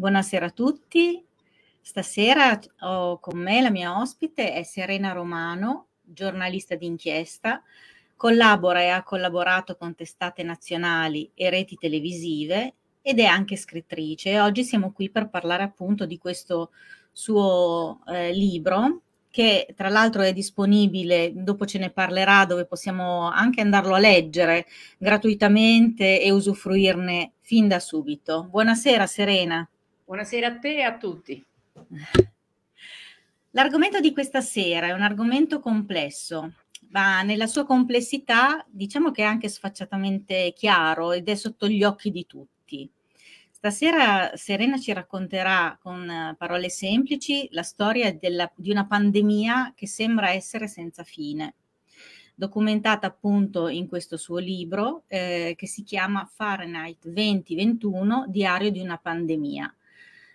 Buonasera a tutti. Stasera ho con me la mia ospite, è Serena Romano, giornalista d'inchiesta, collabora e ha collaborato con testate nazionali e reti televisive ed è anche scrittrice. E oggi siamo qui per parlare appunto di questo suo libro, che tra l'altro è disponibile, dopo ce ne parlerà, dove possiamo anche andarlo a leggere gratuitamente e usufruirne fin da subito. Buonasera Serena. Buonasera a te e a tutti. L'argomento di questa sera è un argomento complesso, ma nella sua complessità diciamo che è anche sfacciatamente chiaro ed è sotto gli occhi di tutti. Stasera Serena ci racconterà con parole semplici la storia di una pandemia che sembra essere senza fine, documentata appunto in questo suo libro che si chiama Fahrenheit 451, Diario di una pandemia.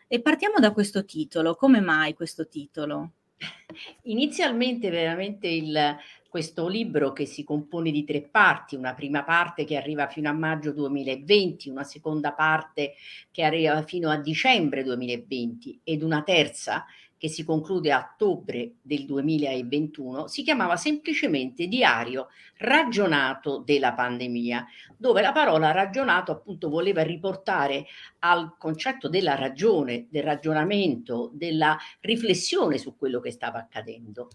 E partiamo da questo titolo. Come mai questo titolo? Inizialmente veramente questo libro, che si compone di 3 parti, una prima parte che arriva fino a maggio 2020, una seconda parte che arriva fino a dicembre 2020 ed una terza che si conclude a ottobre del 2021, si chiamava semplicemente Diario ragionato della pandemia, dove la parola ragionato appunto voleva riportare al concetto della ragione, del ragionamento, della riflessione su quello che stava accadendo.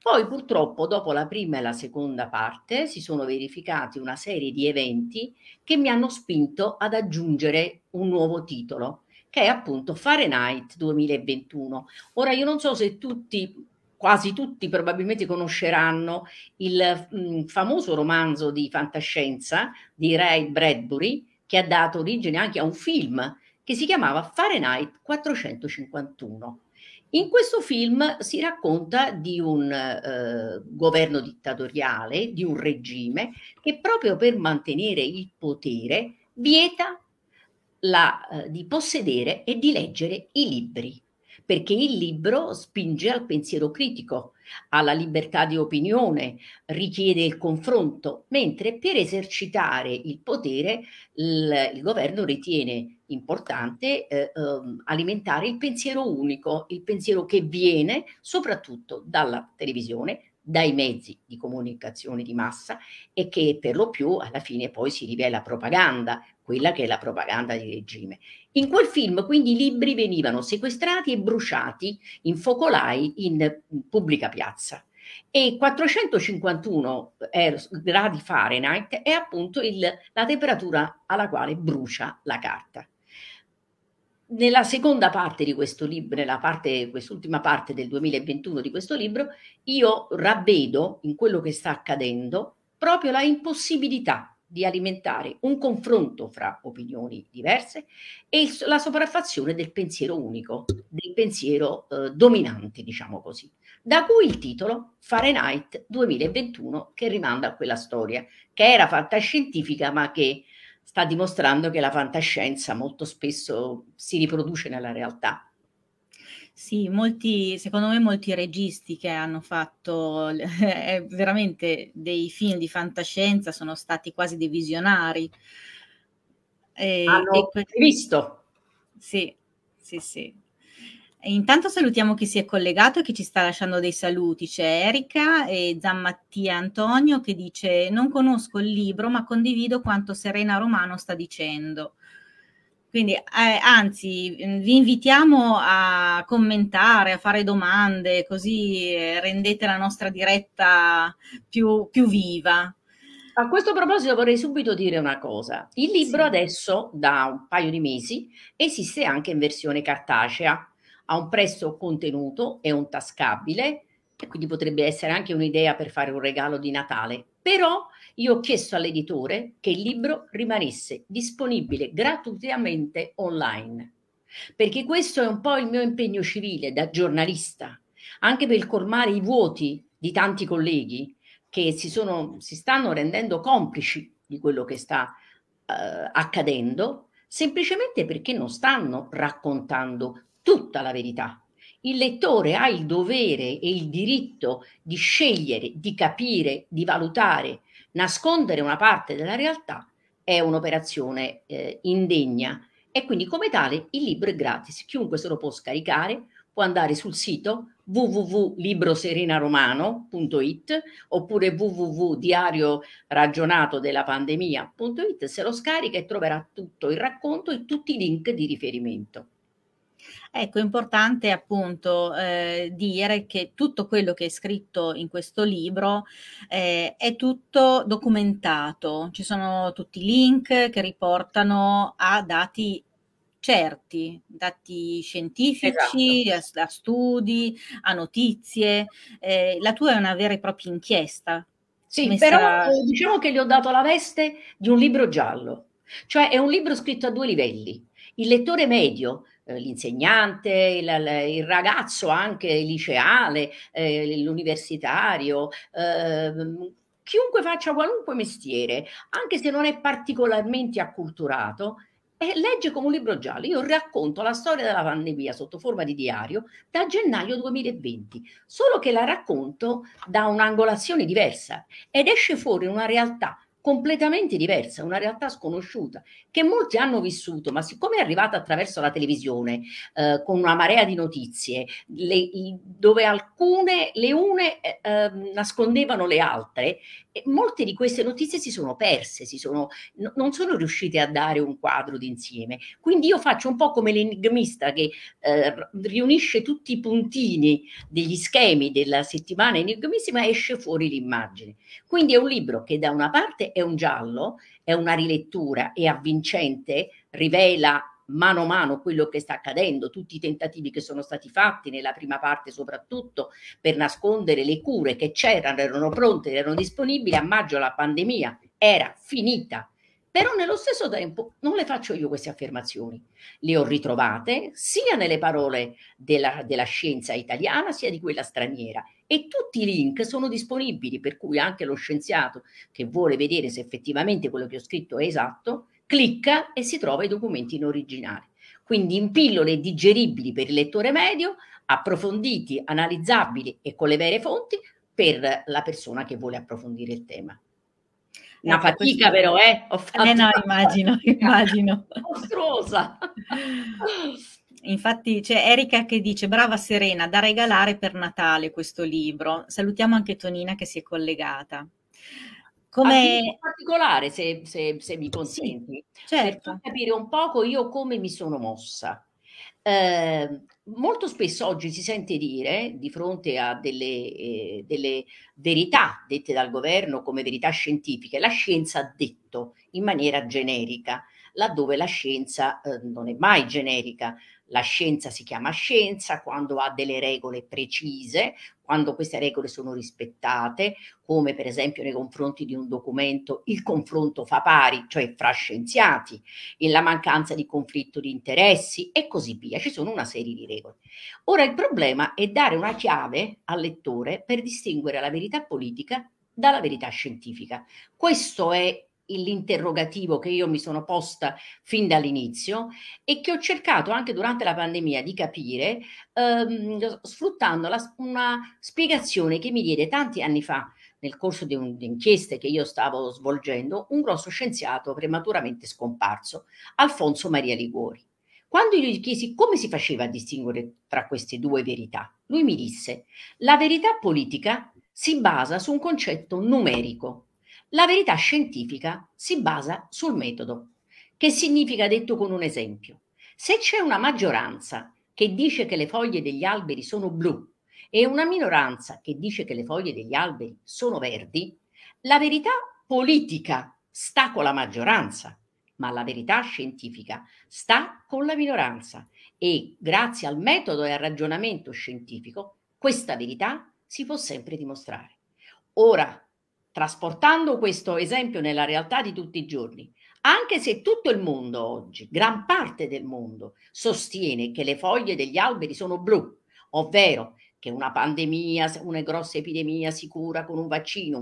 Poi purtroppo dopo la prima e la seconda parte si sono verificati una serie di eventi che mi hanno spinto ad aggiungere un nuovo titolo, che è appunto Fahrenheit 451. Ora io non so se tutti, quasi tutti probabilmente conosceranno il famoso romanzo di fantascienza di Ray Bradbury, che ha dato origine anche a un film che si chiamava Fahrenheit 451. In questo film si racconta di un governo dittatoriale, di un regime che proprio per mantenere il potere vieta di possedere e di leggere i libri, perché il libro spinge al pensiero critico, alla libertà di opinione, richiede il confronto, mentre per esercitare il potere il governo ritiene importante alimentare il pensiero unico, il pensiero che viene soprattutto dalla televisione, dai mezzi di comunicazione di massa e che per lo più alla fine poi si rivela propaganda, quella che è la propaganda di regime. In quel film quindi i libri venivano sequestrati e bruciati in focolai in pubblica piazza, e 451 gradi Fahrenheit è appunto la temperatura alla quale brucia la carta. Nella seconda parte di questo libro, quest'ultima parte del 2021 di questo libro, io ravvedo in quello che sta accadendo proprio la impossibilità di alimentare un confronto fra opinioni diverse e la sopraffazione del pensiero unico, del pensiero dominante, diciamo così. Da cui il titolo Fahrenheit 451, che rimanda a quella storia che era fantascientifica ma che sta dimostrando che la fantascienza molto spesso si riproduce nella realtà. Sì, secondo me molti registi che hanno fatto veramente dei film di fantascienza sono stati quasi dei visionari. Hanno visto. Sì, sì, sì. E intanto salutiamo chi si è collegato e chi ci sta lasciando dei saluti. C'è Erika e Zammattia Antonio che dice: non conosco il libro ma condivido quanto Serena Romano sta dicendo. Quindi anzi vi invitiamo a commentare, a fare domande, così rendete la nostra diretta più viva. A questo proposito vorrei subito dire una cosa. Il libro adesso da un paio di mesi esiste anche in versione cartacea, a un prezzo contenuto, è un tascabile e quindi potrebbe essere anche un'idea per fare un regalo di Natale. Però io ho chiesto all'editore che il libro rimanesse disponibile gratuitamente online, perché questo è un po' il mio impegno civile da giornalista, anche per colmare i vuoti di tanti colleghi che si stanno rendendo complici di quello che sta accadendo, semplicemente perché non stanno raccontando tutta la verità. Il lettore ha il dovere e il diritto di scegliere, di capire, di valutare. Nascondere una parte della realtà è un'operazione indegna e quindi come tale il libro è gratis, chiunque se lo può scaricare, può andare sul sito www.libroserenaromano.it oppure www.diarioragionatodelapandemia.it, se lo scarica e troverà tutto il racconto e tutti i link di riferimento. Ecco, è importante appunto dire che tutto quello che è scritto in questo libro è tutto documentato, ci sono tutti i link che riportano a dati certi, dati scientifici, esatto, a studi, a notizie. La tua è una vera e propria inchiesta. Sì, però diciamo che gli ho dato la veste di un libro giallo, cioè è un libro scritto a due livelli. Il lettore medio, l'insegnante, il ragazzo anche liceale, l'universitario, chiunque faccia qualunque mestiere, anche se non è particolarmente acculturato, legge come un libro giallo. Io racconto la storia della pandemia sotto forma di diario da gennaio 2020, solo che la racconto da un'angolazione diversa ed esce fuori una realtà completamente diversa, una realtà sconosciuta che molti hanno vissuto, ma siccome è arrivata attraverso la televisione con una marea di notizie dove alcune, le une nascondevano le altre, e molte di queste notizie si sono perse, non sono riuscite a dare un quadro d'insieme. Quindi io faccio un po' come l'enigmista che riunisce tutti i puntini degli schemi della settimana enigmistica e esce fuori l'immagine. Quindi è un libro che da una parte è un giallo, è una rilettura e avvincente, rivela mano a mano quello che sta accadendo, tutti i tentativi che sono stati fatti nella prima parte soprattutto per nascondere le cure che c'erano, erano pronte, erano disponibili, a maggio la pandemia era finita. Però nello stesso tempo non le faccio io queste affermazioni, le ho ritrovate sia nelle parole della scienza italiana sia di quella straniera, e tutti i link sono disponibili, per cui anche lo scienziato che vuole vedere se effettivamente quello che ho scritto è esatto, clicca e si trova i documenti in originale. Quindi in pillole digeribili per il lettore medio, approfonditi, analizzabili e con le vere fonti per la persona che vuole approfondire il tema. Una fatica però, ho fatto no, immagino. Mostruosa. Infatti c'è Erika che dice: brava Serena, da regalare per Natale questo libro. Salutiamo anche Tonina che si è collegata. In particolare, se mi consenti, sì, certo, per capire un poco io come mi sono mossa. Molto spesso oggi si sente dire, di fronte a delle verità dette dal governo come verità scientifiche, la scienza ha detto in maniera generica, laddove la scienza non è mai generica. La scienza si chiama scienza quando ha delle regole precise, quando queste regole sono rispettate, come per esempio nei confronti di un documento il confronto fa pari, cioè fra scienziati, e la mancanza di conflitto di interessi e così via. Ci sono una serie di regole. Ora il problema è dare una chiave al lettore per distinguere la verità politica dalla verità scientifica. Questo è l'interrogativo che io mi sono posta fin dall'inizio e che ho cercato anche durante la pandemia di capire, sfruttando una spiegazione che mi diede tanti anni fa nel corso di un'inchiesta che io stavo svolgendo un grosso scienziato prematuramente scomparso, Alfonso Maria Liguori. Quando io gli chiesi come si faceva a distinguere tra queste due verità, lui mi disse: la verità politica si basa su un concetto numerico. La verità scientifica si basa sul metodo, che significa, detto con un esempio, se c'è una maggioranza che dice che le foglie degli alberi sono blu e una minoranza che dice che le foglie degli alberi sono verdi, la verità politica sta con la maggioranza, ma la verità scientifica sta con la minoranza e grazie al metodo e al ragionamento scientifico questa verità si può sempre dimostrare. Ora, trasportando questo esempio nella realtà di tutti i giorni, anche se tutto il mondo oggi, gran parte del mondo, sostiene che le foglie degli alberi sono blu, ovvero che una pandemia, una grossa epidemia si cura con un vaccino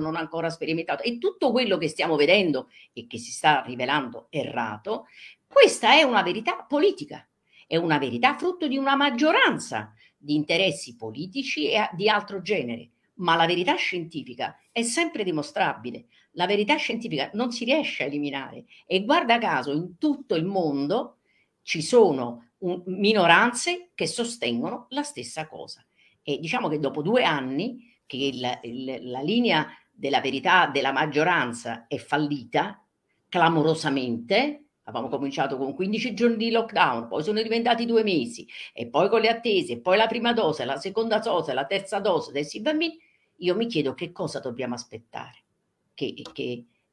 non ancora sperimentato, e tutto quello che stiamo vedendo e che si sta rivelando errato, questa è una verità politica, è una verità frutto di una maggioranza di interessi politici e di altro genere. ma la verità scientifica è sempre dimostrabile, la verità scientifica non si riesce a eliminare, e guarda caso in tutto il mondo ci sono minoranze che sostengono la stessa cosa. E diciamo che dopo 2 anni che la linea della verità della maggioranza è fallita clamorosamente. Avevamo cominciato con 15 giorni di lockdown, poi sono diventati 2 mesi, e poi con le attese, e poi la prima dose, la seconda dose, la terza dose dei bambini. Io mi chiedo che cosa dobbiamo aspettare che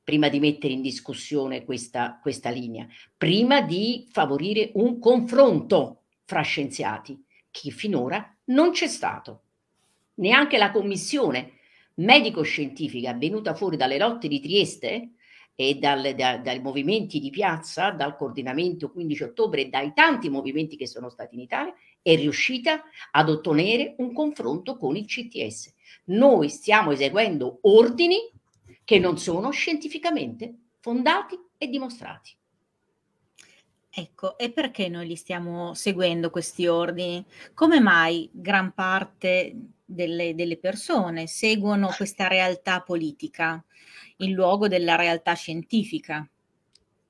prima di mettere in discussione questa linea, prima di favorire un confronto fra scienziati che finora non c'è stato. Neanche la commissione medico-scientifica venuta fuori dalle lotte di Trieste e dai movimenti di piazza, dal coordinamento 15 ottobre e dai tanti movimenti che sono stati in Italia, è riuscita ad ottenere un confronto con il CTS. Noi stiamo eseguendo ordini che non sono scientificamente fondati e dimostrati. Ecco, e perché noi li stiamo seguendo questi ordini? Come mai gran parte delle persone seguono questa realtà politica in luogo della realtà scientifica?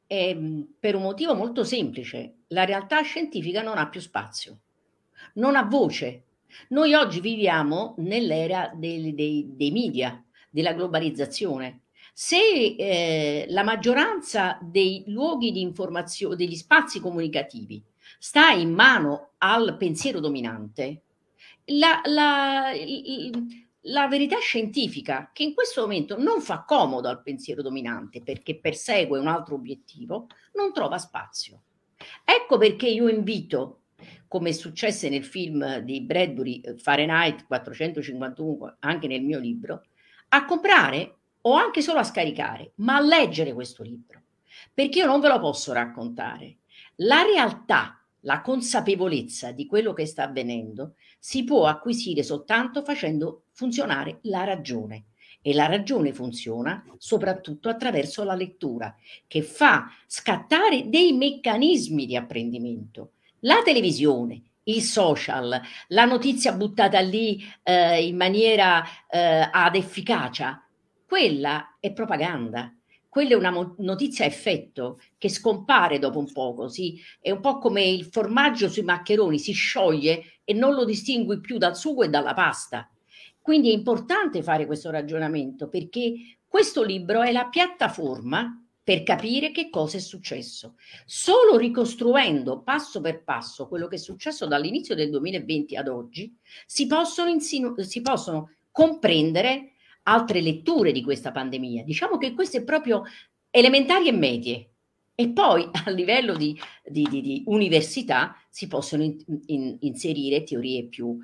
È per un motivo molto semplice: la realtà scientifica non ha più spazio, non ha voce. Noi oggi viviamo nell'era dei media, della globalizzazione. Se la maggioranza dei luoghi di informazione, degli spazi comunicativi, sta in mano al pensiero dominante, la verità scientifica, che in questo momento non fa comodo al pensiero dominante perché persegue un altro obiettivo, non trova spazio. Ecco perché io invito, come successe nel film di Bradbury, Fahrenheit 451, anche nel mio libro, a comprare o anche solo a scaricare, ma a leggere questo libro, perché io non ve lo posso raccontare. La realtà, la consapevolezza di quello che sta avvenendo si può acquisire soltanto facendo funzionare la ragione, e la ragione funziona soprattutto attraverso la lettura, che fa scattare dei meccanismi di apprendimento. La televisione, i social, la notizia buttata lì in maniera ad efficacia, quella è propaganda. Quella è una notizia a effetto che scompare dopo un poco, sì. È un po' come il formaggio sui maccheroni, si scioglie e non lo distingui più dal sugo e dalla pasta. Quindi è importante fare questo ragionamento, perché questo libro è la piattaforma per capire che cosa è successo. Solo ricostruendo passo per passo quello che è successo dall'inizio del 2020 ad oggi si possono comprendere altre letture di questa pandemia. Diciamo che questo è proprio elementari e medie, e poi a livello di università si possono inserire teorie più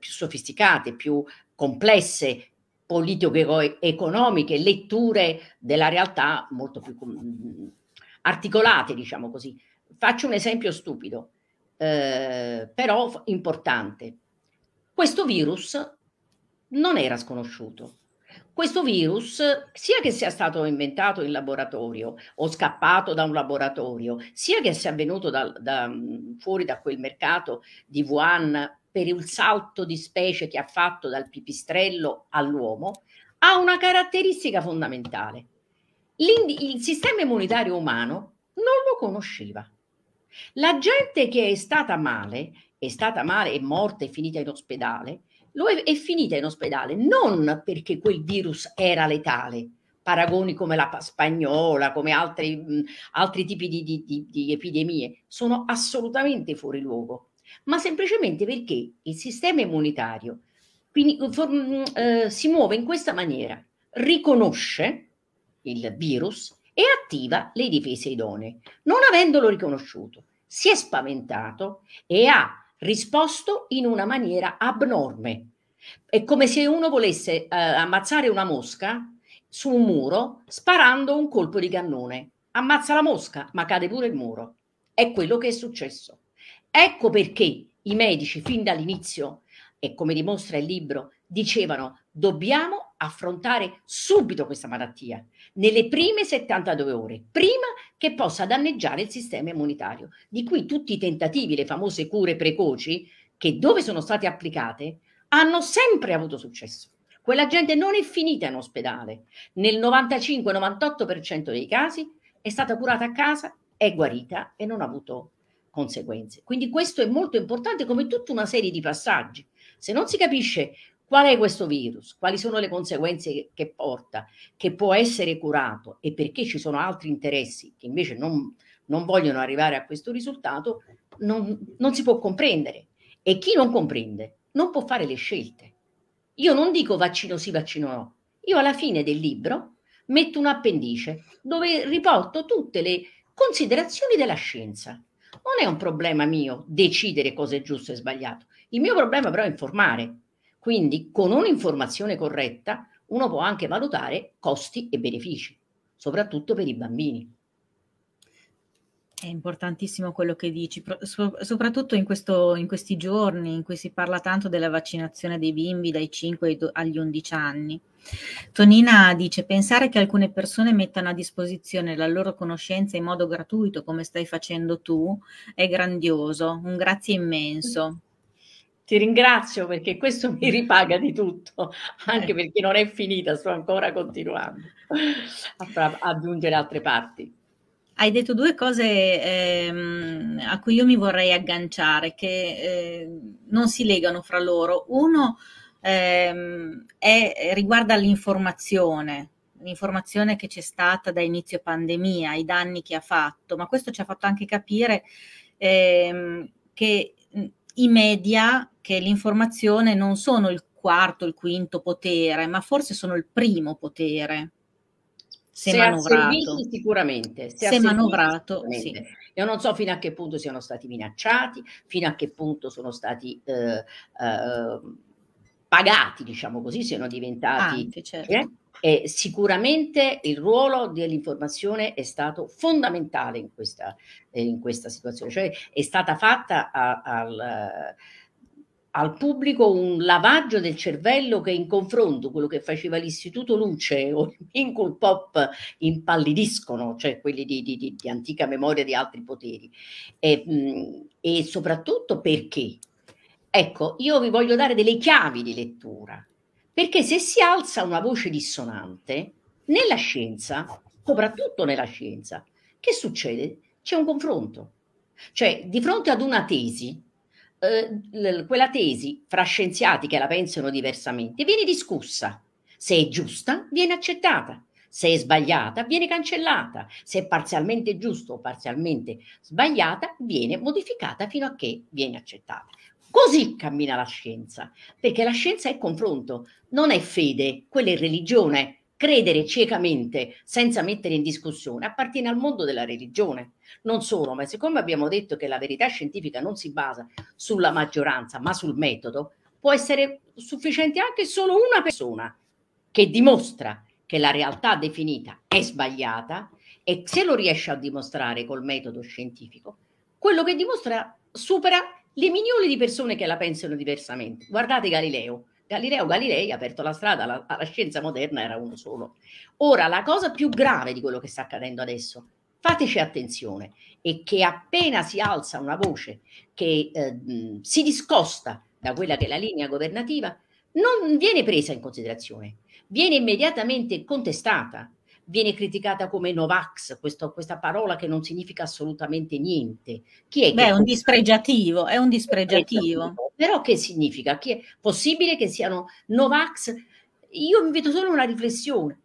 sofisticate, più complesse, politico-economiche, letture della realtà molto più articolate, diciamo così. Faccio un esempio stupido, però importante. Questo virus non era sconosciuto. Questo virus, sia che sia stato inventato in laboratorio o scappato da un laboratorio, sia che sia avvenuto fuori da quel mercato di Wuhan per il salto di specie che ha fatto dal pipistrello all'uomo, ha una caratteristica fondamentale. Il sistema immunitario umano non lo conosceva. La gente che è stata male e morta e finita in ospedale, è finita in ospedale non perché quel virus era letale. Paragoni come la spagnola, come altri tipi di epidemie, sono assolutamente fuori luogo, ma semplicemente perché il sistema immunitario si muove in questa maniera: riconosce il virus e attiva le difese idonee. Non avendolo riconosciuto, si è spaventato e ha risposto in una maniera abnorme. È come se uno volesse ammazzare una mosca su un muro sparando un colpo di cannone. Ammazza la mosca, ma cade pure il muro. È quello che è successo. Ecco perché i medici fin dall'inizio, e come dimostra il libro, dicevano: dobbiamo affrontare subito questa malattia nelle prime 72 ore, prima che possa danneggiare il sistema immunitario. Di cui tutti i tentativi, le famose cure precoci, che dove sono state applicate hanno sempre avuto successo. Quella gente non è finita in ospedale. Nel 95-98% dei casi è stata curata a casa, è guarita e non ha avuto conseguenze. Quindi questo è molto importante, come tutta una serie di passaggi. Se non si capisce qual è questo virus, quali sono le conseguenze che porta, che può essere curato e perché ci sono altri interessi che invece non vogliono arrivare a questo risultato, non si può comprendere. E chi non comprende non può fare le scelte. Io non dico vaccino sì, vaccino no. Io alla fine del libro metto un appendice dove riporto tutte le considerazioni della scienza. Non è un problema mio decidere cosa è giusto e sbagliato. Il mio problema però è informare. Quindi con un'informazione corretta uno può anche valutare costi e benefici, soprattutto per i bambini. È importantissimo quello che dici, soprattutto in questi giorni in cui si parla tanto della vaccinazione dei bimbi dai 5 agli 11 anni. Tonina dice: pensare che alcune persone mettano a disposizione la loro conoscenza in modo gratuito, come stai facendo tu, è grandioso. Un grazie immenso. Ti ringrazio, perché questo mi ripaga di tutto, anche perché non è finita, sto ancora continuando a aggiungere altre parti. Hai detto due cose a cui io mi vorrei agganciare, che non si legano fra loro. Uno riguarda l'informazione che c'è stata da inizio pandemia, i danni che ha fatto, ma questo ci ha fatto anche capire che i media, che l'informazione non sono il quarto, il quinto potere, ma forse sono il primo potere. Se manovrato, sicuramente. Sì. Io non so fino a che punto siano stati minacciati, fino a che punto sono stati pagati, diciamo così, siano diventati... Anche, certo. E sicuramente il ruolo dell'informazione è stato fondamentale in questa situazione, cioè è stata fatta al pubblico un lavaggio del cervello che, in confronto quello che faceva l'Istituto Luce o Pinkle Pop, impallidiscono, cioè quelli di antica memoria di altri poteri, e soprattutto perché, ecco, io vi voglio dare delle chiavi di lettura, perché se si alza una voce dissonante nella scienza, soprattutto nella scienza, che succede? C'è un confronto, cioè di fronte ad una tesi, quella tesi fra scienziati che la pensano diversamente viene discussa. Se è giusta viene accettata, se è sbagliata viene cancellata, se è parzialmente giusta o parzialmente sbagliata viene modificata fino a che viene accettata. Così cammina la scienza, perché la scienza è confronto, non è fede, quella è religione. Credere ciecamente senza mettere in discussione appartiene al mondo della religione. Non solo, ma siccome abbiamo detto che la verità scientifica non si basa sulla maggioranza ma sul metodo, può essere sufficiente anche solo una persona che dimostra che la realtà definita è sbagliata, e se lo riesce a dimostrare col metodo scientifico, quello che dimostra supera le milioni di persone che la pensano diversamente. Guardate Galileo Galilei ha aperto la strada alla scienza moderna, era uno solo. Ora, la cosa più grave di quello che sta accadendo adesso, fateci attenzione, è che appena si alza una voce che si discosta da quella che è la linea governativa, non viene presa in considerazione, viene immediatamente contestata, viene criticata come Novax, questa parola che non significa assolutamente niente. È un dispregiativo. Però che significa? Che è possibile che siano Novax? Io invito solo una riflessione.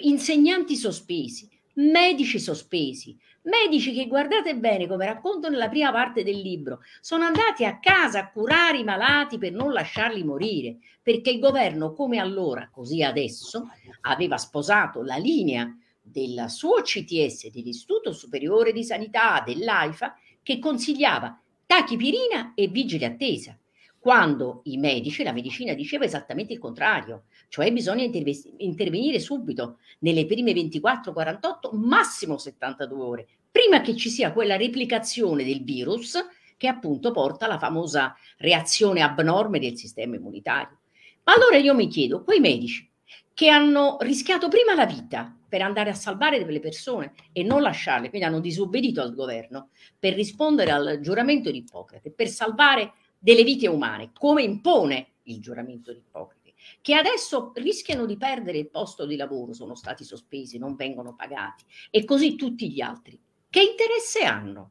Insegnanti sospesi, medici sospesi, medici che, guardate bene, come racconto nella prima parte del libro, sono andati a casa a curare i malati per non lasciarli morire, perché il governo, come allora così adesso, aveva sposato la linea del suo CTS, dell'Istituto Superiore di Sanità, dell'AIFA, che consigliava tachipirina e vigile attesa, quando i medici, la medicina diceva esattamente il contrario, cioè bisogna intervenire subito, nelle prime 24-48, massimo 72 ore, prima che ci sia quella replicazione del virus che appunto porta alla famosa reazione abnorme del sistema immunitario. Ma allora io mi chiedo, quei medici che hanno rischiato prima la vita per andare a salvare delle persone e non lasciarle, quindi hanno disobbedito al governo per rispondere al giuramento di Ippocrate, per salvare delle vite umane, come impone il giuramento di Ippocrate. che adesso rischiano di perdere il posto di lavoro, sono stati sospesi, non vengono pagati, e così tutti gli altri. Che interesse hanno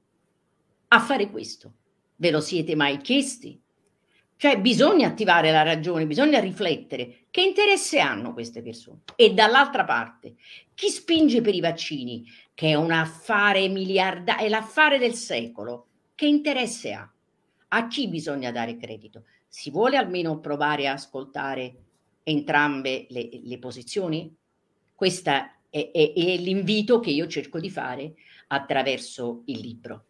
a fare questo? Ve lo siete mai chiesti? Cioè bisogna attivare la ragione, bisogna riflettere che interesse hanno queste persone. E dall'altra parte, chi spinge per i vaccini, che è un affare miliardario, è l'affare del secolo, che interesse ha? A chi bisogna dare credito? Si vuole almeno provare a ascoltare entrambe le posizioni? Questo è l'invito che io cerco di fare attraverso il libro.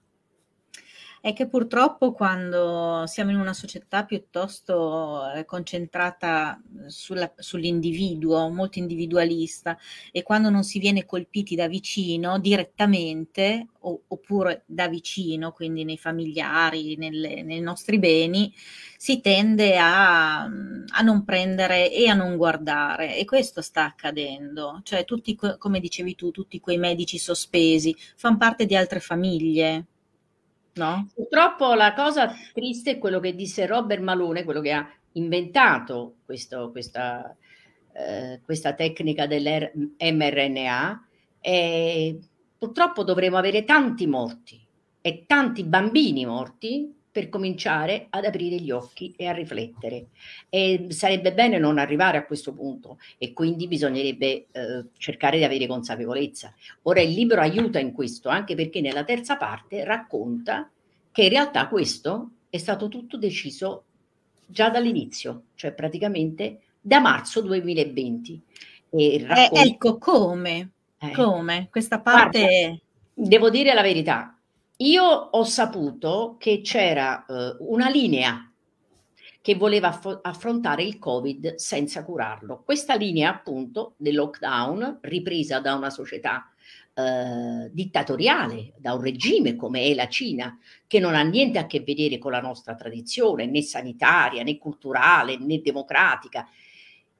È che purtroppo quando siamo in una società piuttosto concentrata sull'individuo, molto individualista, e quando non si viene colpiti da vicino, direttamente, oppure da vicino, quindi nei familiari, nei nostri beni, si tende a non prendere e a non guardare, e questo sta accadendo. Cioè tutti, come dicevi tu, tutti quei medici sospesi fanno parte di altre famiglie. No? Purtroppo la cosa triste è quello che disse Robert Malone, quello che ha inventato questa tecnica dell'mRNA. Purtroppo dovremo avere tanti morti e tanti bambini morti per cominciare ad aprire gli occhi e a riflettere, e sarebbe bene non arrivare a questo punto, e quindi bisognerebbe cercare di avere consapevolezza. Ora il libro aiuta in questo, anche perché nella terza parte racconta che in realtà questo è stato tutto deciso già dall'inizio, cioè praticamente da marzo 2020. E ecco come questa parte... Guarda, devo dire la verità, io ho saputo che c'era una linea che voleva affrontare il Covid senza curarlo. Questa linea, appunto, del lockdown, ripresa da una società dittatoriale, da un regime come è la Cina, che non ha niente a che vedere con la nostra tradizione, né sanitaria, né culturale, né democratica.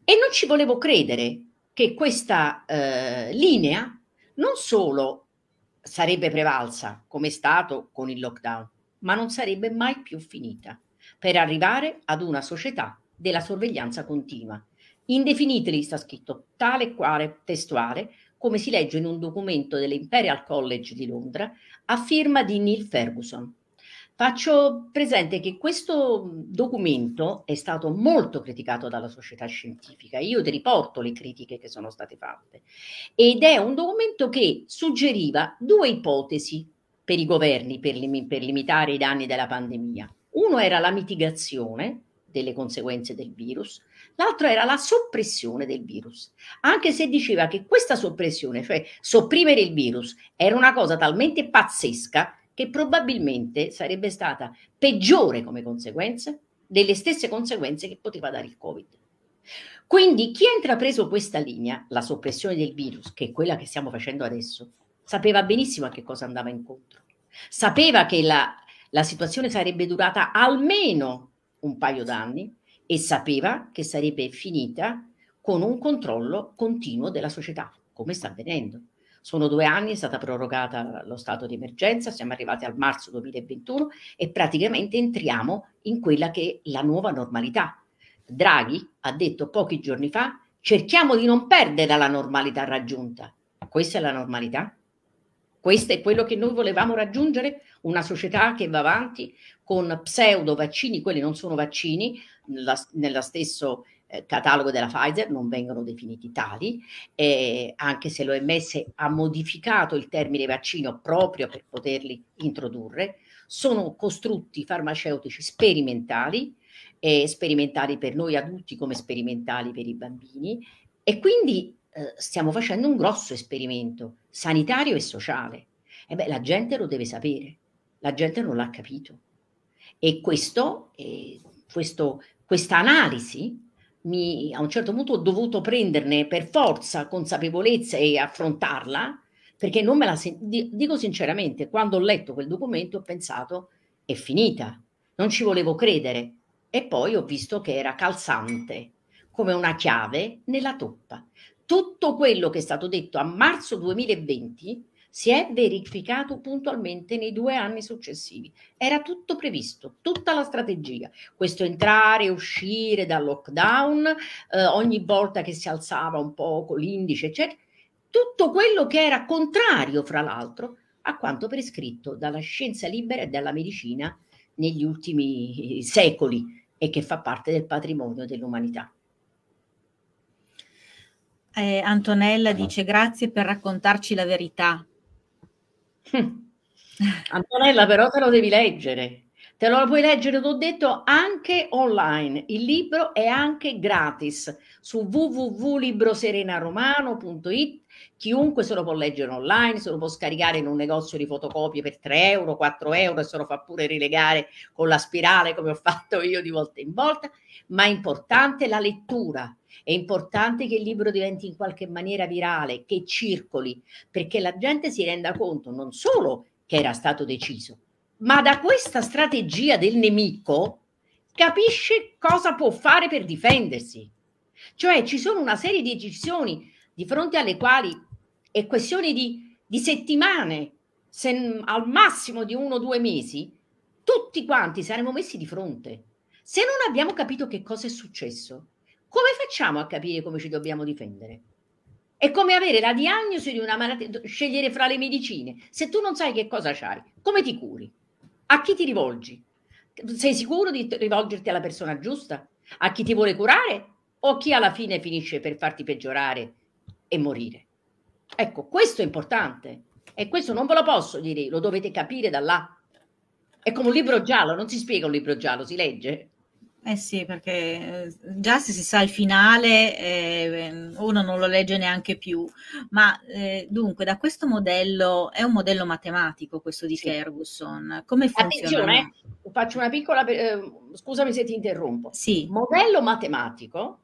E non ci volevo credere che questa linea non solo sarebbe prevalsa, come è stato con il lockdown, ma non sarebbe mai più finita, per arrivare ad una società della sorveglianza continua, indefinita, lì sta scritto tale e quale testuale, come si legge in un documento dell'Imperial College di Londra a firma di Neil Ferguson. Faccio presente che questo documento è stato molto criticato dalla società scientifica. Io ti riporto le critiche che sono state fatte. Ed è un documento che suggeriva due ipotesi per i governi per limitare i danni della pandemia. Uno era la mitigazione delle conseguenze del virus, l'altro era la soppressione del virus, anche se diceva che questa soppressione, cioè sopprimere il virus, era una cosa talmente pazzesca che probabilmente sarebbe stata peggiore come conseguenza delle stesse conseguenze che poteva dare il Covid. Quindi chi ha intrapreso questa linea, la soppressione del virus, che è quella che stiamo facendo adesso, sapeva benissimo a che cosa andava incontro. Sapeva che la situazione sarebbe durata almeno un paio d'anni, e sapeva che sarebbe finita con un controllo continuo della società, come sta avvenendo. Sono 2 anni, è stata prorogata lo stato di emergenza, siamo arrivati al marzo 2021 e praticamente entriamo in quella che è la nuova normalità. Draghi ha detto pochi giorni fa: cerchiamo di non perdere la normalità raggiunta. Questa è la normalità? Questo è quello che noi volevamo raggiungere? Una società che va avanti con pseudo vaccini, quelli non sono vaccini, nello stesso catalogo della Pfizer non vengono definiti tali, anche se l'OMS ha modificato il termine vaccino proprio per poterli introdurre. Sono costrutti farmaceutici sperimentali, sperimentali per noi adulti come sperimentali per i bambini, e quindi stiamo facendo un grosso esperimento sanitario e sociale. La gente lo deve sapere, la gente non l'ha capito, e questa analisi a un certo punto ho dovuto prenderne per forza consapevolezza e affrontarla, perché non me la dico sinceramente, quando ho letto quel documento ho pensato: è finita, non ci volevo credere. E poi ho visto che era calzante come una chiave nella toppa. Tutto quello che è stato detto a marzo 2020 si è verificato puntualmente nei 2 anni successivi. Era tutto previsto, tutta la strategia, questo entrare e uscire dal lockdown, ogni volta che si alzava un poco l'indice, eccetera, tutto quello che era contrario, fra l'altro, a quanto prescritto dalla scienza libera e dalla medicina negli ultimi secoli e che fa parte del patrimonio dell'umanità. Antonella dice grazie per raccontarci la verità. Antonella, però te lo devi leggere, te lo puoi leggere, l'ho detto, anche online, il libro è anche gratis su www.libroserenaromano.it, chiunque se lo può leggere online, se lo può scaricare in un negozio di fotocopie per 3 euro, 4 euro e se lo fa pure rilegare con la spirale come ho fatto io di volta in volta, ma è importante la lettura. È importante che il libro diventi in qualche maniera virale, che circoli, perché la gente si renda conto non solo che era stato deciso, ma da questa strategia del nemico capisce cosa può fare per difendersi. Cioè ci sono una serie di decisioni di fronte alle quali è questione di settimane, se al massimo di 1 o 2 mesi, tutti quanti saremo messi di fronte. Se non abbiamo capito che cosa è successo, come facciamo a capire come ci dobbiamo difendere? È come avere la diagnosi di una malattia, scegliere fra le medicine. Se tu non sai che cosa c'hai, come ti curi? A chi ti rivolgi? Sei sicuro di rivolgerti alla persona giusta? A chi ti vuole curare? O chi alla fine finisce per farti peggiorare e morire? Ecco, questo è importante. E questo non ve lo posso dire, lo dovete capire da là. È come un libro giallo, non si spiega un libro giallo, si legge. Eh sì, perché già se si sa il finale uno non lo legge neanche più, ma dunque da questo modello, è un modello matematico questo di Ferguson, come funziona? Attenzione, faccio una piccola, scusami se ti interrompo, sì. Modello matematico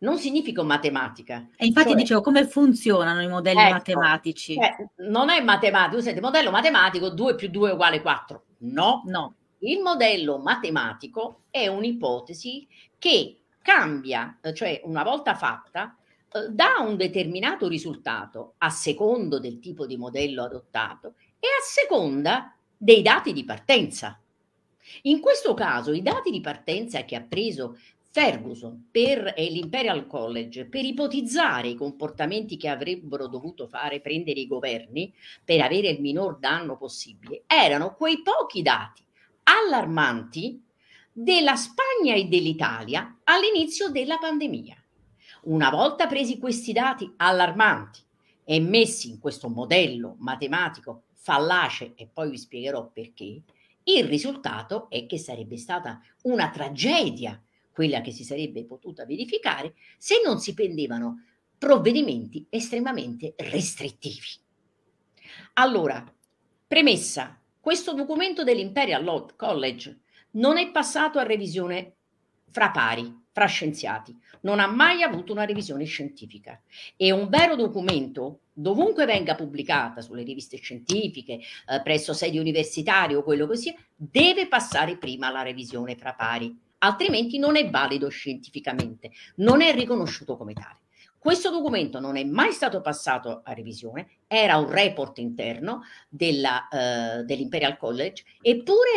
non significa matematica. E infatti cioè, dicevo, come funzionano i modelli matematici? Non è matematico, senti, modello matematico 2 più 2 uguale 4, no, no. Il modello matematico è un'ipotesi che cambia, cioè una volta fatta, dà un determinato risultato a secondo del tipo di modello adottato e a seconda dei dati di partenza. In questo caso i dati di partenza che ha preso Ferguson e l'Imperial College per ipotizzare i comportamenti che avrebbero dovuto fare prendere i governi per avere il minor danno possibile erano quei pochi dati allarmanti della Spagna e dell'Italia all'inizio della pandemia. Una volta presi questi dati allarmanti e messi in questo modello matematico fallace, e poi vi spiegherò perché, il risultato è che sarebbe stata una tragedia quella che si sarebbe potuta verificare se non si prendevano provvedimenti estremamente restrittivi. Allora, premessa. Questo documento dell'Imperial College non è passato a revisione fra pari, fra scienziati, non ha mai avuto una revisione scientifica. È un vero documento, dovunque venga pubblicata, sulle riviste scientifiche, presso sedi universitarie o quello che sia, deve passare prima la revisione fra pari, altrimenti non è valido scientificamente, non è riconosciuto come tale. Questo documento non è mai stato passato a revisione, era un report interno dell'Imperial College, eppure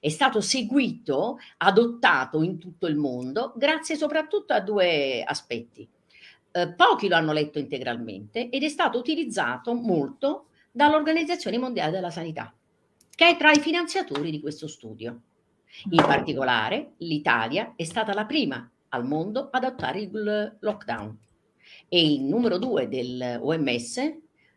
è stato seguito, adottato in tutto il mondo, grazie soprattutto a 2 aspetti. Pochi lo hanno letto integralmente ed è stato utilizzato molto dall'Organizzazione Mondiale della Sanità, che è tra i finanziatori di questo studio. In particolare, l'Italia è stata la prima al mondo ad adottare il lockdown. E il numero 2 dell'OMS,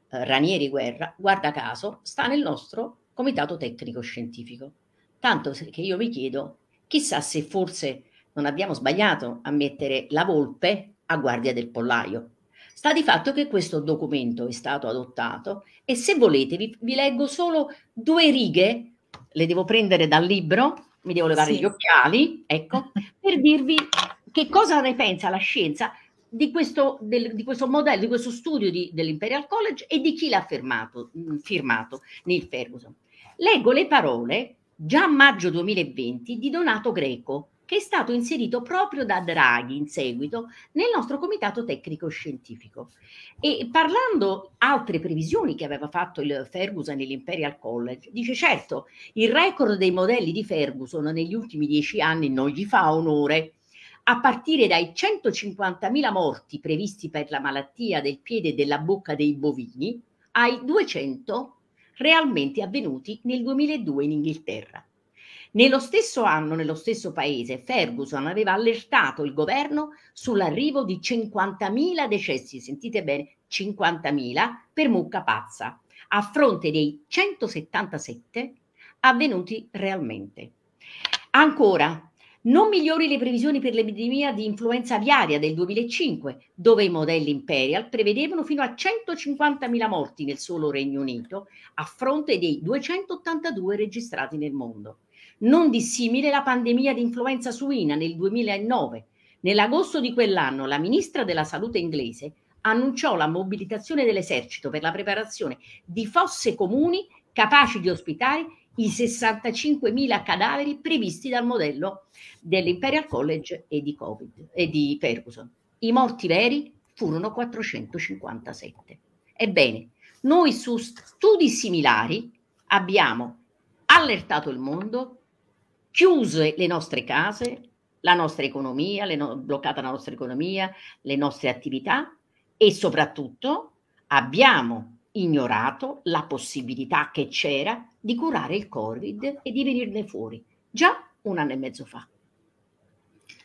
Ranieri Guerra, guarda caso, sta nel nostro comitato tecnico scientifico. Tanto che io mi chiedo, chissà se forse non abbiamo sbagliato a mettere la volpe a guardia del pollaio. Sta di fatto che questo documento è stato adottato e se volete vi leggo solo 2 righe, le devo prendere dal libro, mi devo levare gli occhiali, ecco, per dirvi che cosa ne pensa la scienza di questo modello, di questo studio dell'Imperial College e di chi l'ha firmato, Neil Ferguson. Leggo le parole già a maggio 2020 di Donato Greco, che è stato inserito proprio da Draghi in seguito nel nostro comitato tecnico-scientifico. E parlando altre previsioni che aveva fatto il Ferguson nell'Imperial College, dice: certo, il record dei modelli di Ferguson negli ultimi 10 anni non gli fa onore. A partire dai 150.000 morti previsti per la malattia del piede e della bocca dei bovini, ai 200 realmente avvenuti nel 2002 in Inghilterra. Nello stesso anno, nello stesso paese, Ferguson aveva allertato il governo sull'arrivo di 50.000 decessi, sentite bene, 50.000 per mucca pazza, a fronte dei 177 avvenuti realmente. Ancora, non migliori le previsioni per l'epidemia di influenza aviaria del 2005, dove i modelli Imperial prevedevano fino a 150.000 morti nel solo Regno Unito, a fronte dei 282 registrati nel mondo. Non dissimile la pandemia di influenza suina nel 2009. Nell'agosto di quell'anno la ministra della Salute inglese annunciò la mobilitazione dell'esercito per la preparazione di fosse comuni capaci di ospitare i 65.000 cadaveri previsti dal modello dell'Imperial College e di Covid e di Ferguson. I morti veri furono 457. Ebbene, noi su studi similari abbiamo allertato il mondo, chiuse le nostre case, la nostra economia, bloccata la nostra economia, le nostre attività, e soprattutto abbiamo ignorato la possibilità che c'era di curare il Covid e di venirne fuori già 1 anno e mezzo fa.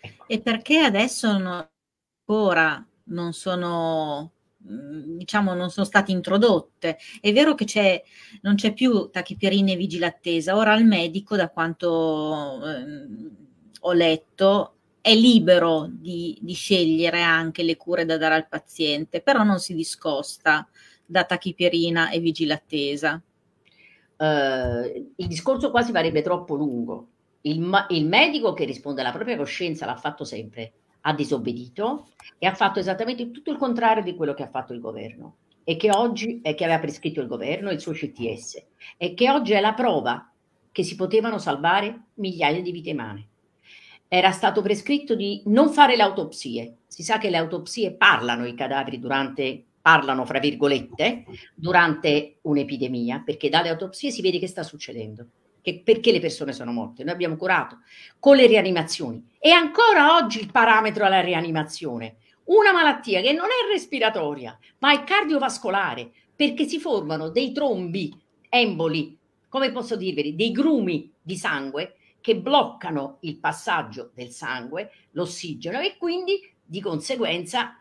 Ecco. E perché adesso ancora non sono, diciamo, non sono state introdotte? È vero che non c'è più tachipirina e vigilattesa, ora il medico, da quanto ho letto, è libero di scegliere anche le cure da dare al paziente, però non si discosta da tachipirina e vigilattesa. Il discorso quasi sarebbe troppo lungo. Il medico che risponde alla propria coscienza l'ha fatto sempre, ha disobbedito e ha fatto esattamente tutto il contrario di quello che ha fatto il governo e che oggi è che aveva prescritto il governo, il suo CTS, e che oggi è la prova che si potevano salvare migliaia di vite umane. Era stato prescritto di non fare le autopsie. Si sa che le autopsie parlano, i cadaveri parlano fra virgolette durante un'epidemia, perché dalle autopsie si vede che sta succedendo, perché le persone sono morte. Noi abbiamo curato con le rianimazioni e ancora oggi il parametro alla rianimazione, una malattia che non è respiratoria ma è cardiovascolare, perché si formano dei trombi, emboli, come posso dirveli, dei grumi di sangue che bloccano il passaggio del sangue, l'ossigeno, e quindi di conseguenza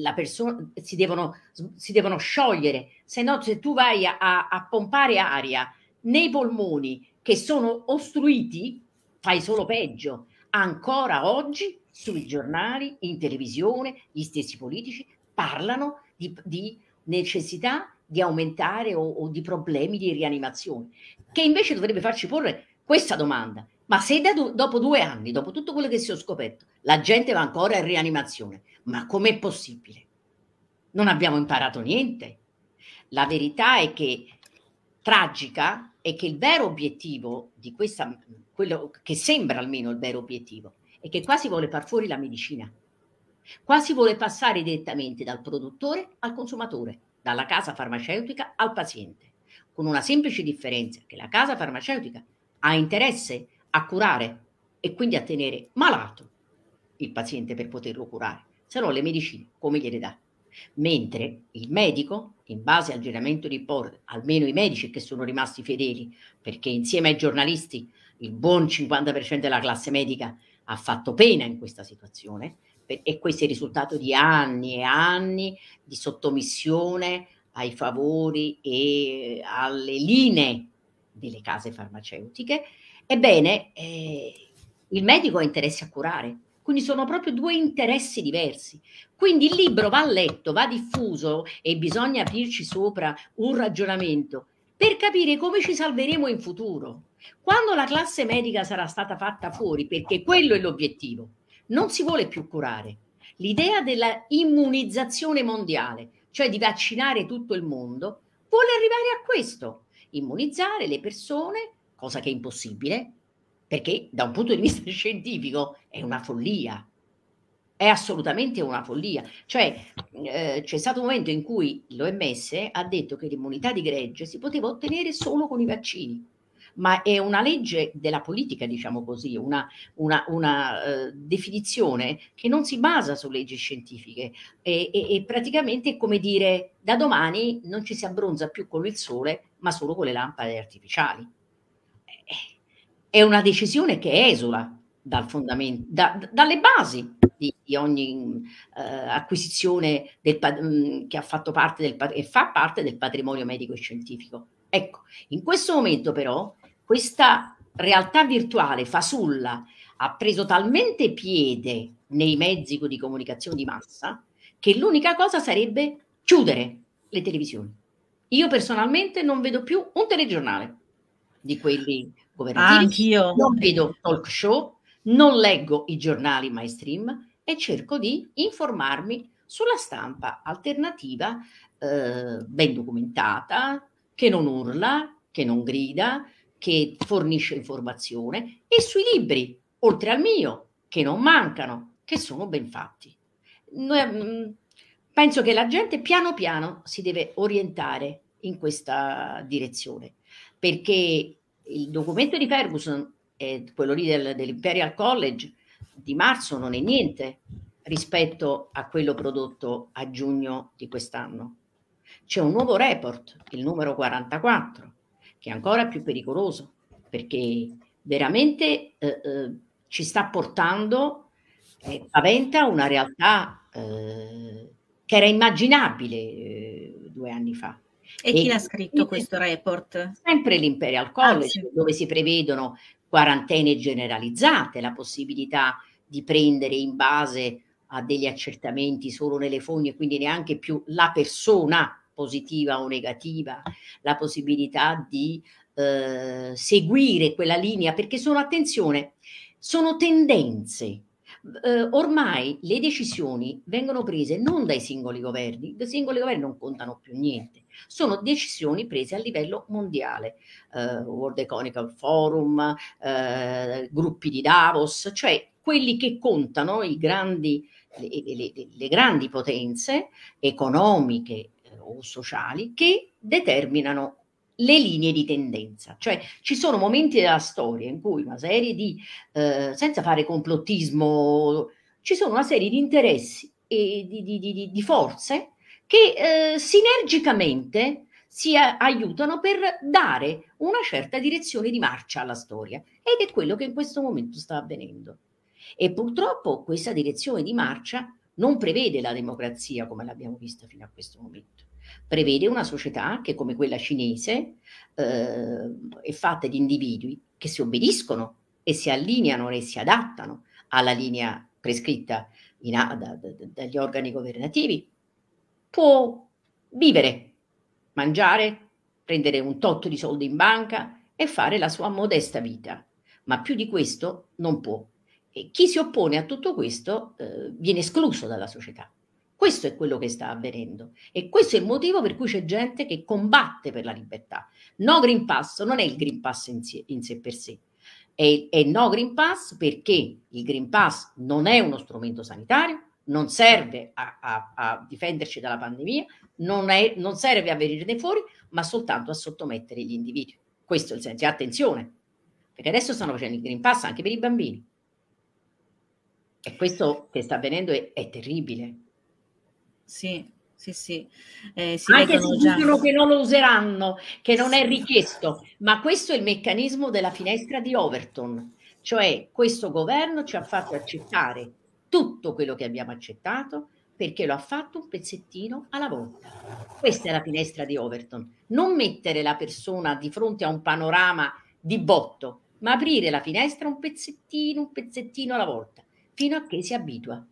la persona si devono sciogliere, se no, se tu vai a pompare aria nei polmoni che sono ostruiti, fai solo peggio. Ancora oggi sui giornali, in televisione, gli stessi politici parlano di necessità di aumentare o di problemi di rianimazione, che invece dovrebbe farci porre questa domanda: ma se dopo 2 anni, dopo tutto quello che si è scoperto, la gente va ancora in rianimazione, ma com'è possibile? Non abbiamo imparato niente. La verità è che tragica è che il vero obiettivo di questa, quello che sembra almeno il vero obiettivo, è che qua si vuole far fuori la medicina, qua si vuole passare direttamente dal produttore al consumatore, dalla casa farmaceutica al paziente, con una semplice differenza: che la casa farmaceutica ha interesse a curare e quindi a tenere malato il paziente per poterlo curare, se no le medicine come gliele dà? Mentre il medico, in base al giramento di Ippocrate, almeno i medici che sono rimasti fedeli, perché insieme ai giornalisti il buon 50% della classe medica ha fatto pena in questa situazione, e questo è il risultato di anni e anni di sottomissione ai favori e alle linee delle case farmaceutiche. Ebbene, il medico ha interesse a curare. Quindi sono proprio 2 interessi diversi. Quindi il libro va letto, va diffuso e bisogna aprirci sopra un ragionamento per capire come ci salveremo in futuro. Quando la classe medica sarà stata fatta fuori, perché quello è l'obiettivo, non si vuole più curare. L'idea della immunizzazione mondiale, cioè di vaccinare tutto il mondo, vuole arrivare a questo: immunizzare le persone, cosa che è impossibile, perché da un punto di vista scientifico è una follia, è assolutamente una follia. Cioè c'è stato un momento in cui l'OMS ha detto che l'immunità di gregge si poteva ottenere solo con i vaccini, ma è una legge della politica, diciamo così, una definizione che non si basa su leggi scientifiche e praticamente è come dire da domani non ci si abbronza più con il sole ma solo con le lampade artificiali. È una decisione che esula dal fondamento, dalle basi di ogni acquisizione che ha fatto parte e fa parte del patrimonio medico e scientifico. Ecco, in questo momento però questa realtà virtuale fasulla ha preso talmente piede nei mezzi di comunicazione di massa che l'unica cosa sarebbe chiudere le televisioni. Io personalmente non vedo più un telegiornale di quelli governativi, anch'io non vedo talk show, non leggo i giornali mainstream e cerco di informarmi sulla stampa alternativa ben documentata, che non urla, che non grida, che fornisce informazione, e sui libri, oltre al mio, che non mancano, che sono ben fatti. Penso che la gente piano piano si deve orientare in questa direzione, perché il documento di Ferguson, quello lì dell'Imperial College di marzo, non è niente rispetto a quello prodotto a giugno di quest'anno. C'è un nuovo report, il numero 44, che è ancora più pericoloso, perché veramente ci sta portando, paventa una realtà che era immaginabile 2 anni fa. E chi l'ha scritto questo report? Sempre l'Imperial College, sì. Dove si prevedono quarantene generalizzate, la possibilità di prendere in base a degli accertamenti solo nelle foglie, quindi neanche più la persona positiva o negativa, la possibilità di seguire quella linea, perché sono, attenzione, sono tendenze. Ormai le decisioni vengono prese non dai singoli governi, i singoli governi non contano più niente, sono decisioni prese a livello mondiale, World Economic Forum, gruppi di Davos, cioè quelli che contano i grandi, le grandi potenze economiche o sociali che determinano le linee di tendenza. Cioè ci sono momenti della storia in cui una serie di, senza fare complottismo, ci sono una serie di interessi e di forze che sinergicamente si aiutano per dare una certa direzione di marcia alla storia, ed è quello che in questo momento sta avvenendo. E purtroppo questa direzione di marcia non prevede la democrazia come l'abbiamo vista fino a questo momento. Prevede una società che, come quella cinese, è fatta di individui che si obbediscono e si allineano e si adattano alla linea prescritta dagli organi governativi. Può vivere, mangiare, prendere un tot di soldi in banca e fare la sua modesta vita, ma più di questo non può. E chi si oppone a tutto questo viene escluso dalla società. Questo è quello che sta avvenendo e questo è il motivo per cui c'è gente che combatte per la libertà. No Green Pass non è il Green Pass in sé per sé, è no Green Pass perché il Green Pass non è uno strumento sanitario, non serve a difenderci dalla pandemia, non serve a venirne fuori, ma soltanto a sottomettere gli individui. Questo è il senso. E attenzione, perché adesso stanno facendo il Green Pass anche per i bambini. E questo che sta avvenendo è terribile. Sì, sì, sì. Si anche se dicono che non lo useranno, che non è richiesto, ma questo è il meccanismo della finestra di Overton. Cioè questo governo ci ha fatto accettare tutto quello che abbiamo accettato perché lo ha fatto un pezzettino alla volta. Questa è la finestra di Overton. Non mettere la persona di fronte a un panorama di botto, ma aprire la finestra un pezzettino alla volta, fino a che si abitua.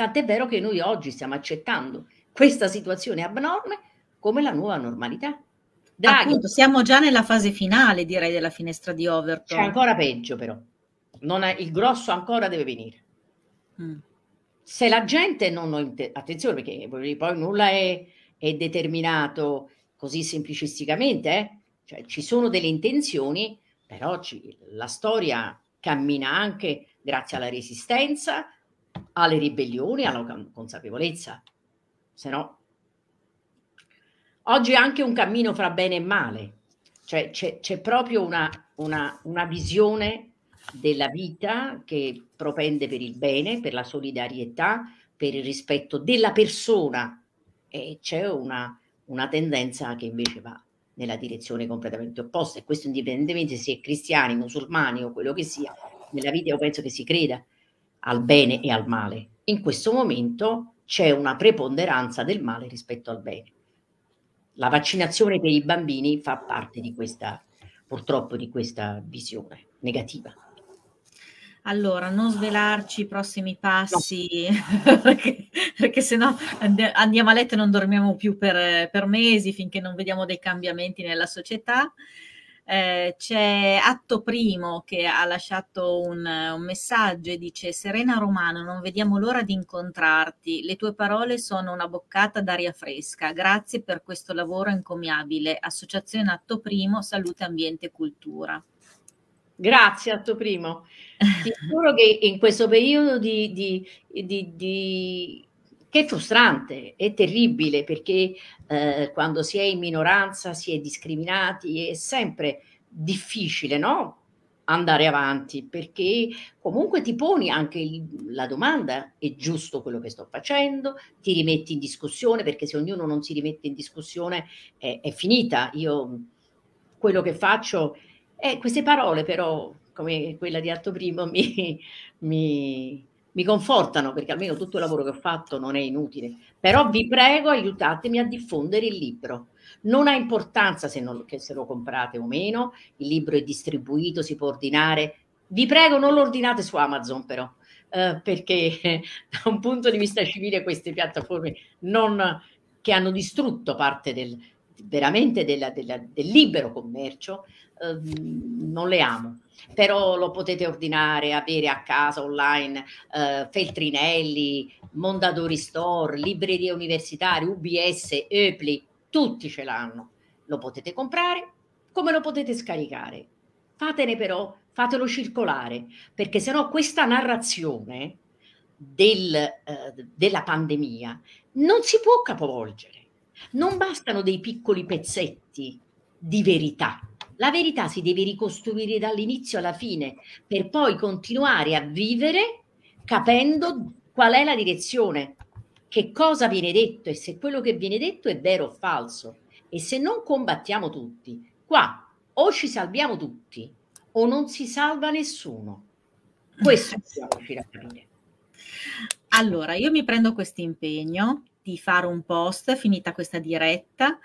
Tant'è vero che noi oggi stiamo accettando questa situazione abnorme come la nuova normalità. Draghi, appunto, siamo già nella fase finale, direi, della finestra di Overton. C'è ancora peggio, però. Non è, il grosso ancora deve venire. Se la gente non... Attenzione, perché poi nulla è determinato così semplicisticamente. Cioè, ci sono delle intenzioni, però la storia cammina anche grazie alla resistenza, alle ribellioni, alla consapevolezza. Se no, oggi è anche un cammino fra bene e male, cioè c'è proprio una visione della vita che propende per il bene, per la solidarietà, per il rispetto della persona, e c'è una tendenza che invece va nella direzione completamente opposta, e questo indipendentemente se è cristiani, musulmani o quello che sia. Nella vita io penso che si creda al bene e al male. In questo momento c'è una preponderanza del male rispetto al bene. La vaccinazione per i bambini fa parte di questa, purtroppo, di questa visione negativa. Allora, non svelarci i prossimi passi, no. perché sennò andiamo a letto e non dormiamo più per mesi, finché non vediamo dei cambiamenti nella società. C'è Atto Primo che ha lasciato un messaggio e dice: Serena Romano, non vediamo l'ora di incontrarti, le tue parole sono una boccata d'aria fresca, grazie per questo lavoro encomiabile. Associazione Atto Primo, Salute, Ambiente e Cultura. Grazie Atto Primo, ti giuro che in questo periodo che è frustrante, è terribile, perché quando si è in minoranza si è discriminati, è sempre difficile, no? Andare avanti, perché comunque ti poni anche la domanda: è giusto quello che sto facendo? Ti rimetti in discussione, perché se ognuno non si rimette in discussione è finita. Io quello che faccio è queste parole, però, come quella di Atto Primo, mi confortano, perché almeno tutto il lavoro che ho fatto non è inutile. Però vi prego, aiutatemi a diffondere il libro. Non ha importanza se lo comprate o meno, il libro è distribuito, si può ordinare. Vi prego, non lo ordinate su Amazon però, perché da un punto di vista civile queste piattaforme che hanno distrutto parte del libero commercio, non le amo. Però lo potete ordinare, avere a casa online, Feltrinelli, Mondadori Store, librerie universitarie, UBS, Oepli, tutti ce l'hanno. Lo potete comprare come lo potete scaricare. Fatelo circolare, perché sennò questa narrazione della pandemia non si può capovolgere. Non bastano dei piccoli pezzetti di verità. La verità si deve ricostruire dall'inizio alla fine, per poi continuare a vivere capendo qual è la direzione, che cosa viene detto e se quello che viene detto è vero o falso. E se non combattiamo tutti, qua o ci salviamo tutti o non si salva nessuno. Questo dobbiamo riuscire a capire. Allora, io mi prendo questo impegno di fare un post finita questa diretta,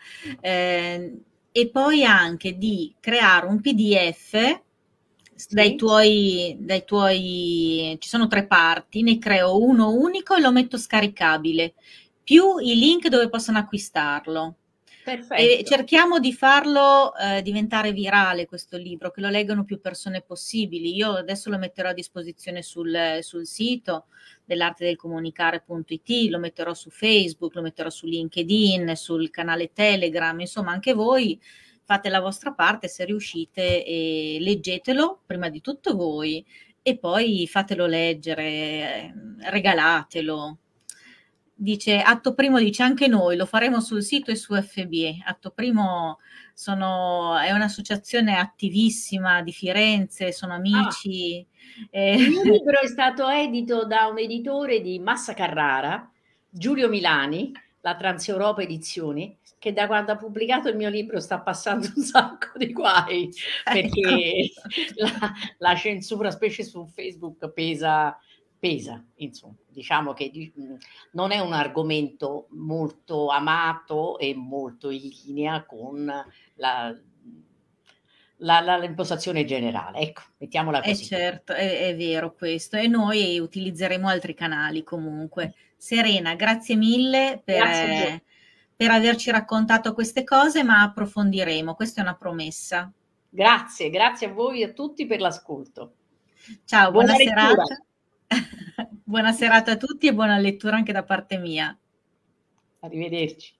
e poi anche di creare un PDF, sì. dai tuoi, ci sono 3 parti, ne creo uno unico e lo metto scaricabile, più i link dove possono acquistarlo. Perfetto. E cerchiamo di farlo diventare virale questo libro, che lo leggano più persone possibili. Io adesso lo metterò a disposizione sul sito dell'artedelcomunicare.it, lo metterò su Facebook, lo metterò su LinkedIn, sul canale Telegram, insomma anche voi fate la vostra parte se riuscite e leggetelo prima di tutto voi e poi fatelo leggere, regalatelo. Dice Atto Primo, dice anche noi, lo faremo sul sito e su FB. Atto Primo è un'associazione attivissima di Firenze, sono amici. Il mio libro è stato edito da un editore di Massa Carrara, Giulio Milani, la Transeuropa Edizioni, che da quando ha pubblicato il mio libro sta passando un sacco di guai, perché la censura, specie su Facebook, pesa, insomma, diciamo che non è un argomento molto amato e molto in linea con l'impostazione generale, ecco, mettiamola così. Certo, è vero questo, e noi utilizzeremo altri canali comunque. Serena, grazie mille per averci raccontato queste cose, ma approfondiremo, questa è una promessa. Grazie a voi e a tutti per l'ascolto. Ciao, buona serata. Lettura. Buona serata a tutti e buona lettura anche da parte mia. Arrivederci.